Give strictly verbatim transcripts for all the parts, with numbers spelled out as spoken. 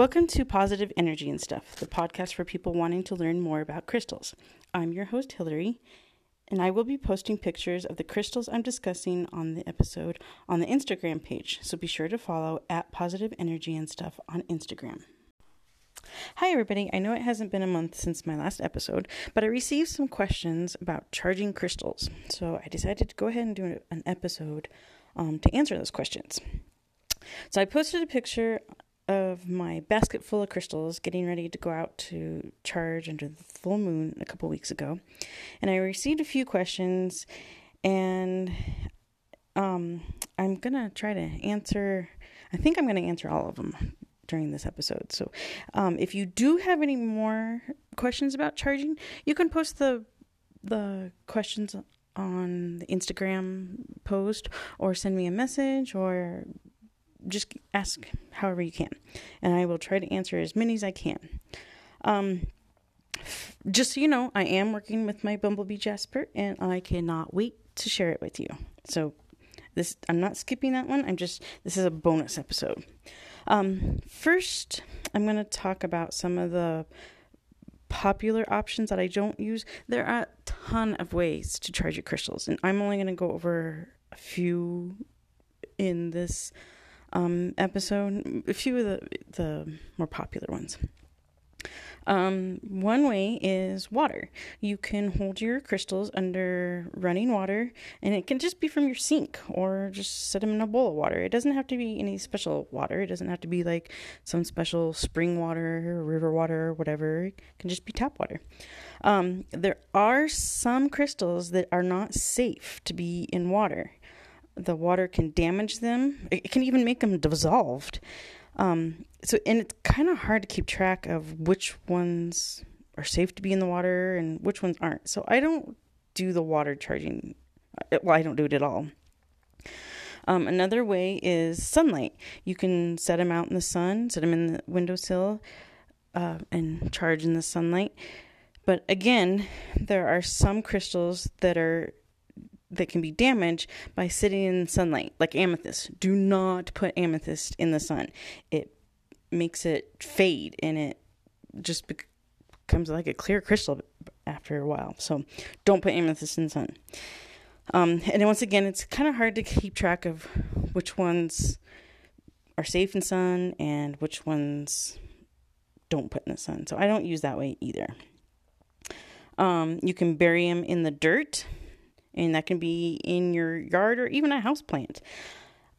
Welcome to Positive Energy and Stuff, the podcast for people wanting to learn more about crystals. I'm your host, Hillary, and I will be posting pictures of the crystals I'm discussing on the episode on the Instagram page, so be sure to follow at Positive Energy and Stuff on Instagram. Hi everybody, I know it hasn't been a month since my last episode, but I received some questions about charging crystals, so I decided to go ahead and do an episode um, to answer those questions. So I posted a picture of my basket full of crystals getting ready to go out to charge under the full moon a couple weeks ago, and I received a few questions, and um, I'm gonna try to answer I think I'm gonna answer all of them during this episode. So um, if you do have any more questions about charging, you can post the the questions on the Instagram post, or send me a message, or just ask however you can, and I will try to answer as many as I can. Um, just so you know, I am working with my Bumblebee Jasper, and I cannot wait to share it with you. So this, I'm not skipping that one. I'm just, this is a bonus episode. Um, first, I'm going to talk about some of the popular options that I don't use. There are a ton of ways to charge your crystals, and I'm only going to go over a few in this Um, episode, a few of the, the more popular ones. Um, one way is water. You can hold your crystals under running water, and it can just be from your sink, or just set them in a bowl of water. It doesn't have to be any special water. It doesn't have to be like some special spring water or river water or whatever. It can just be tap water. Um, there are some crystals that are not safe to be in water. The water can damage them. It can even make them dissolved. Um, so, and it's kind of hard to keep track of which ones are safe to be in the water and which ones aren't. So I don't do the water charging. Well, I don't do it at all. Um, another way is sunlight. You can set them out in the sun, set them in the windowsill, uh, and charge in the sunlight. But again, there are some crystals that are that can be damaged by sitting in sunlight, like amethyst. Do not put amethyst in the sun. It makes it fade, and it just becomes like a clear crystal after a while. So don't put amethyst in the sun. Um, and then once again, it's kind of hard to keep track of which ones are safe in sun and which ones don't put in the sun. So I don't use that way either. Um, you can bury them in the dirt, and that can be in your yard or even a house plant.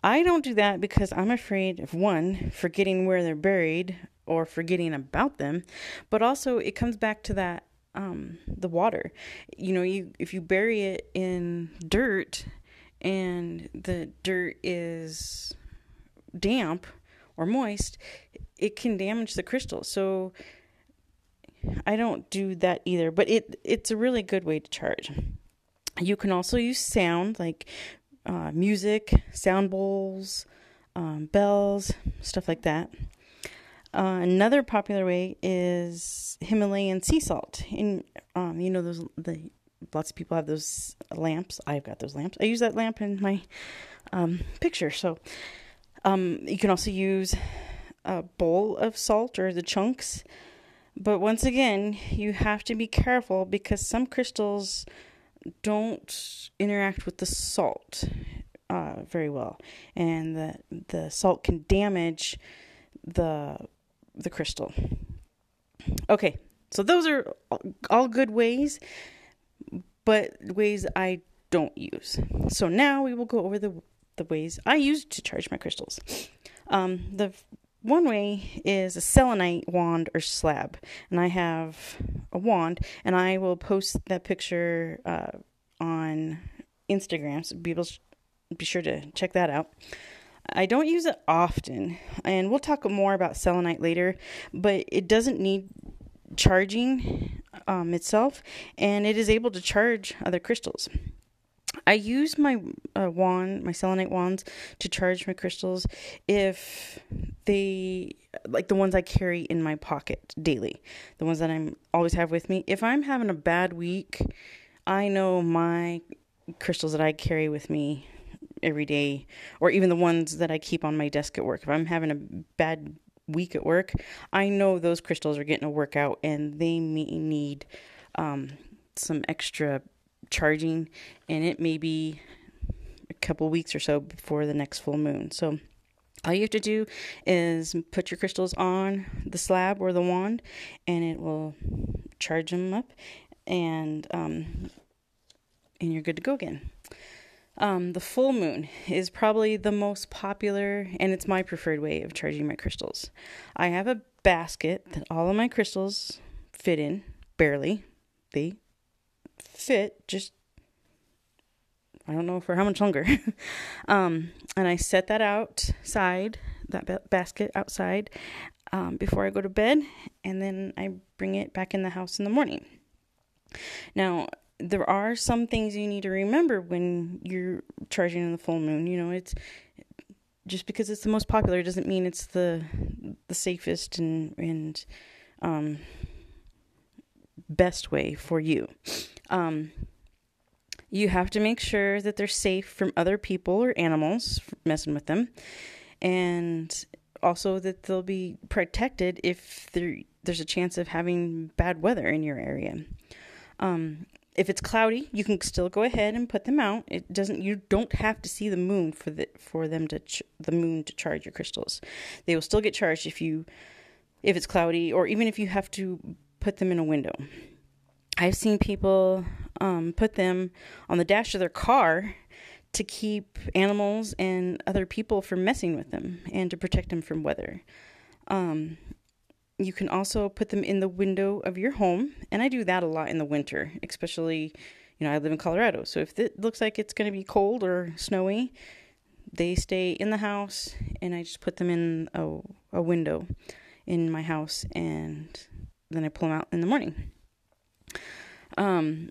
I don't do that because I'm afraid of, one, forgetting where they're buried or forgetting about them, but also it comes back to that um, the water. You know, you if you bury it in dirt and the dirt is damp or moist, it can damage the crystal. So I don't do that either, but it it's a really good way to charge. You can also use sound, like uh, music, sound bowls, um, bells, stuff like that. Uh, another popular way is Himalayan sea salt. And um, you know, those the lots of people have those lamps. I've got those lamps. I use that lamp in my um, picture. So um, you can also use a bowl of salt or the chunks. But once again, you have to be careful because some crystals don't interact with the salt uh, very well, and the the salt can damage the the crystal. Okay, so those are all good ways, but ways I don't use. So now we will go over the the ways I use to charge my crystals. Um, the one way is a selenite wand or slab, and I have a wand, and I will post that picture uh, on Instagram, so be, able sh- be sure to check that out. I don't use it often, and we'll talk more about selenite later, but it doesn't need charging um, itself, and it is able to charge other crystals. I use my uh, wand, my selenite wands, to charge my crystals if they, like the ones I carry in my pocket daily, the ones that I'm always have with me. If I'm having a bad week, I know my crystals that I carry with me every day, or even the ones that I keep on my desk at work. If I'm having a bad week at work, I know those crystals are getting a workout and they may need um, some extra charging, and it may be a couple weeks or so before the next full moon. So all you have to do is put your crystals on the slab or the wand, and it will charge them up, and um, and you're good to go again. Um, the full moon is probably the most popular, and it's my preferred way of charging my crystals. I have a basket that all of my crystals fit in, barely. They fit, just I don't know for how much longer. um, and I set that outside, that ba- basket outside, um, before I go to bed, and then I bring it back in the house in the morning. Now, there are some things you need to remember when you're charging in the full moon. You know, it's just because it's the most popular doesn't mean it's the the safest and and um, best way for you. Um, you have to make sure that they're safe from other people or animals messing with them, and also that they'll be protected if there there's a chance of having bad weather in your area. Um, If it's cloudy, you can still go ahead and put them out. It doesn't. You don't have to see the moon for the for them to ch- the moon to charge your crystals. They will still get charged if you if it's cloudy, or even if you have to put them in a window. I've seen people um, put them on the dash of their car to keep animals and other people from messing with them and to protect them from weather. Um, You can also put them in the window of your home, and I do that a lot in the winter, especially, you know, I live in Colorado, so if it looks like it's going to be cold or snowy, they stay in the house, and I just put them in a, a window in my house, and then I pull them out in the morning. Um,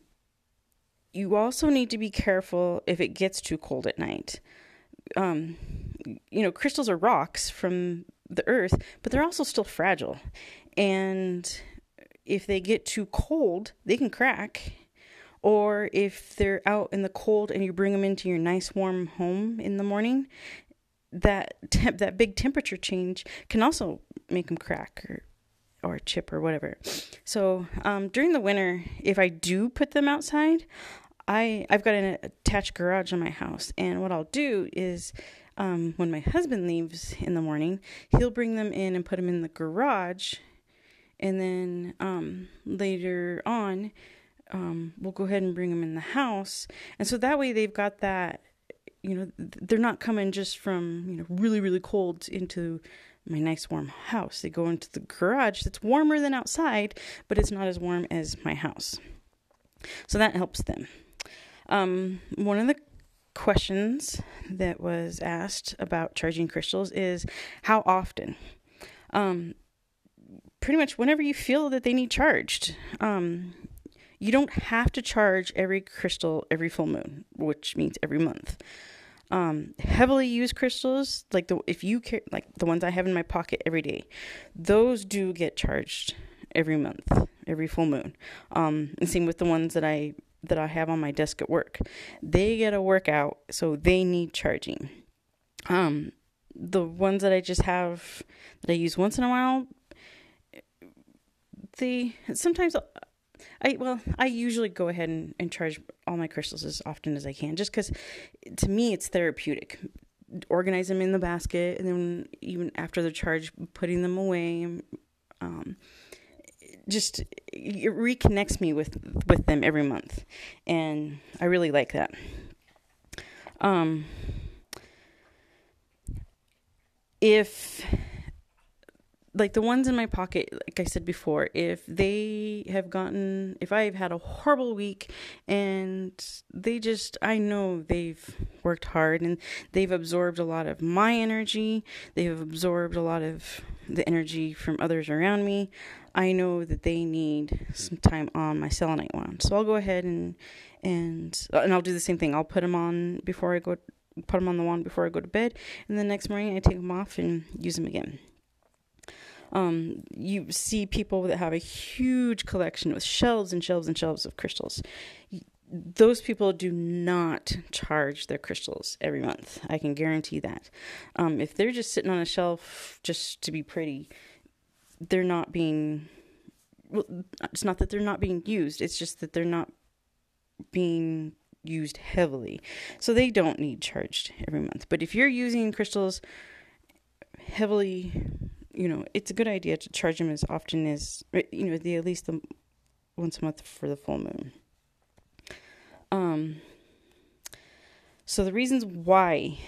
you also need to be careful if it gets too cold at night. Um, you know, crystals are rocks from the earth, but they're also still fragile, and if they get too cold they can crack, or if they're out in the cold and you bring them into your nice warm home in the morning, that temp- that big temperature change can also make them crack or or chip or whatever. So um during the winter, if I do put them outside, I I've got an attached garage in my house, and what I'll do is Um, when my husband leaves in the morning, he'll bring them in and put them in the garage, and then um, later on, um, we'll go ahead and bring them in the house, and so that way they've got that, you know, they're not coming just from, you know, really, really cold into my nice warm house. They go into the garage that's warmer than outside, but it's not as warm as my house, so that helps them. Um, one of the questions that was asked about charging crystals is how often. Um, pretty much whenever you feel that they need charged. Um, you don't have to charge every crystal every full moon, which means every month. Um, heavily used crystals, like the if you care, like the ones I have in my pocket every day, those do get charged every month, every full moon. Um, and same with the ones that I that I have on my desk at work. They get a workout, so they need charging. Um, the ones that I just have that I use once in a while, they sometimes I well, I usually go ahead and, and charge all my crystals as often as I can, just because to me it's therapeutic. Organize them in the basket, and then even after they're charged, putting them away. Um, just it reconnects me with with them every month, and I really like that. Um if like the ones in my pocket, like I said before, if they have gotten if I've had a horrible week and they just I know they've worked hard and they've absorbed a lot of my energy, they've absorbed a lot of the energy from others around me, I know that they need some time on my selenite wand. So I'll go ahead and and and I'll do the same thing. I'll put them on before I go, put them on the wand before I go to bed, and the next morning I take them off and use them again. Um, you see people that have a huge collection with shelves and shelves and shelves of crystals. those people do not charge their crystals every month. I can guarantee that. Um, if they're just sitting on a shelf just to be pretty, they're not being, well, it's not that they're not being used. It's just that they're not being used heavily. So they don't need charged every month. But if you're using crystals heavily, you know, it's a good idea to charge them as often as, you know, the, at least the, once a month for the full moon. Um, so the reasons why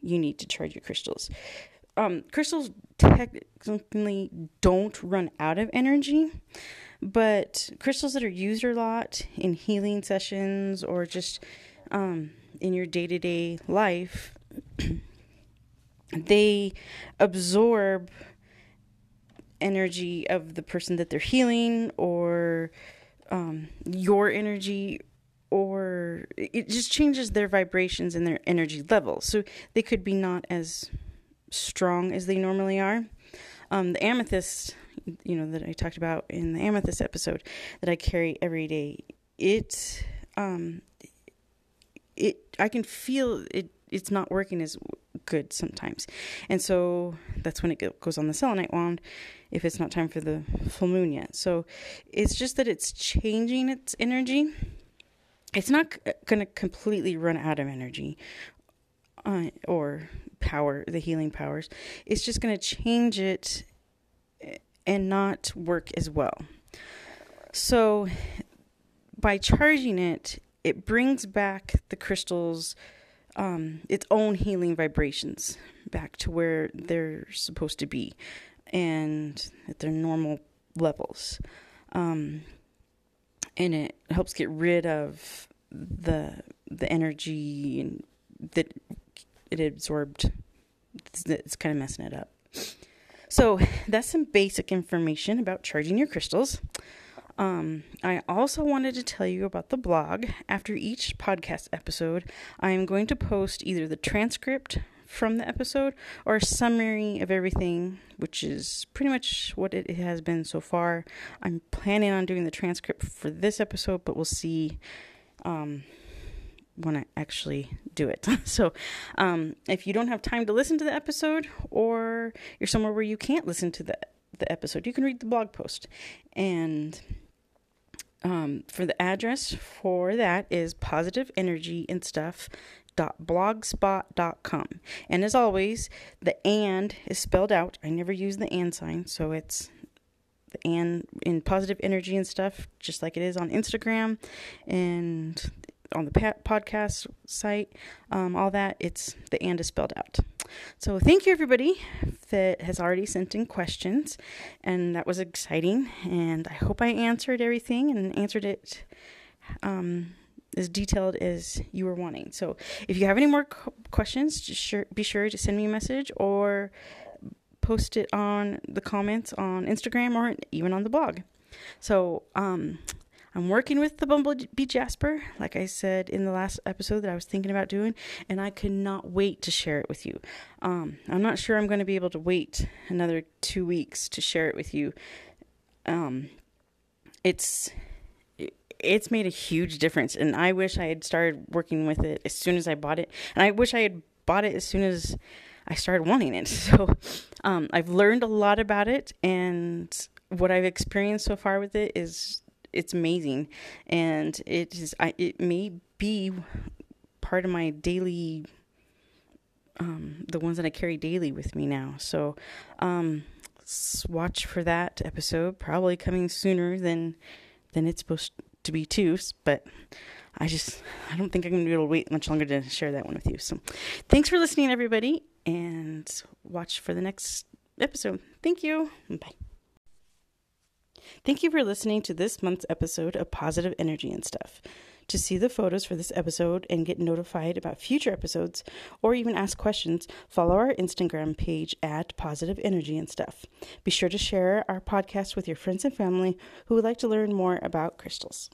you need to charge your crystals. Um, crystals technically don't run out of energy, but crystals that are used a lot in healing sessions or just, um, in your day-to-day life, they absorb energy of the person that they're healing or, um, your energy, or it just changes their vibrations and their energy level. So they could be not as strong as they normally are. Um, the amethyst, you know, that I talked about in the amethyst episode that I carry every day, it, um, it, I can feel it, it's not working as good sometimes. And so that's when it goes on the selenite wand, if it's not time for the full moon yet. So it's just that it's changing its energy. It's not c- going to completely run out of energy uh, or power, the healing powers. It's just going to change it and not work as well. So by charging it, it brings back the crystals, um, its own healing vibrations back to where they're supposed to be and at their normal levels. Um And it helps get rid of the the energy and that it absorbed. It's, it's kind of messing it up. So that's some basic information about charging your crystals. Um, I also wanted to tell you about the blog. After each podcast episode, I am going to post either the transcript from the episode or a summary of everything, which is pretty much what it has been so far. I'm planning on doing the transcript for this episode, but we'll see um, when I actually do it. So um, if you don't have time to listen to the episode, or you're somewhere where you can't listen to the, the episode, you can read the blog post. And um, for the address for that is positive energy and stuff dot blogspot dot com. And as always, the and is spelled out. I never use the and sign, so it's the and in Positive Energy and Stuff, just like it is on Instagram and on the podcast site, um, all that. It's the and is spelled out. So thank you, everybody that has already sent in questions, and that was exciting. And I hope I answered everything and answered it Um, as detailed as you were wanting. So if you have any more questions, just sure, be sure to send me a message or post it on the comments on Instagram or even on the blog. So um, I'm working with the Bumblebee Jasper, like I said in the last episode that I was thinking about doing, and I cannot wait to share it with you. Um, I'm not sure I'm going to be able to wait another two weeks to share it with you. Um, it's... It's made a huge difference, and I wish I had started working with it as soon as I bought it, and I wish I had bought it as soon as I started wanting it. So um, I've learned a lot about it, and what I've experienced so far with it is it's amazing, and it is I, it may be part of my daily, um, the ones that I carry daily with me now. So um, watch for that episode, probably coming sooner than than it's supposed to. to be too, but I just, I don't think I'm going to be able to wait much longer to share that one with you. So thanks for listening, everybody, and watch for the next episode. Thank you. Bye. Thank you for listening to this month's episode of Positive Energy and Stuff. To see the photos for this episode and get notified about future episodes, or even ask questions, follow our Instagram page at Positive Energy and Stuff. Be sure to share our podcast with your friends and family who would like to learn more about crystals.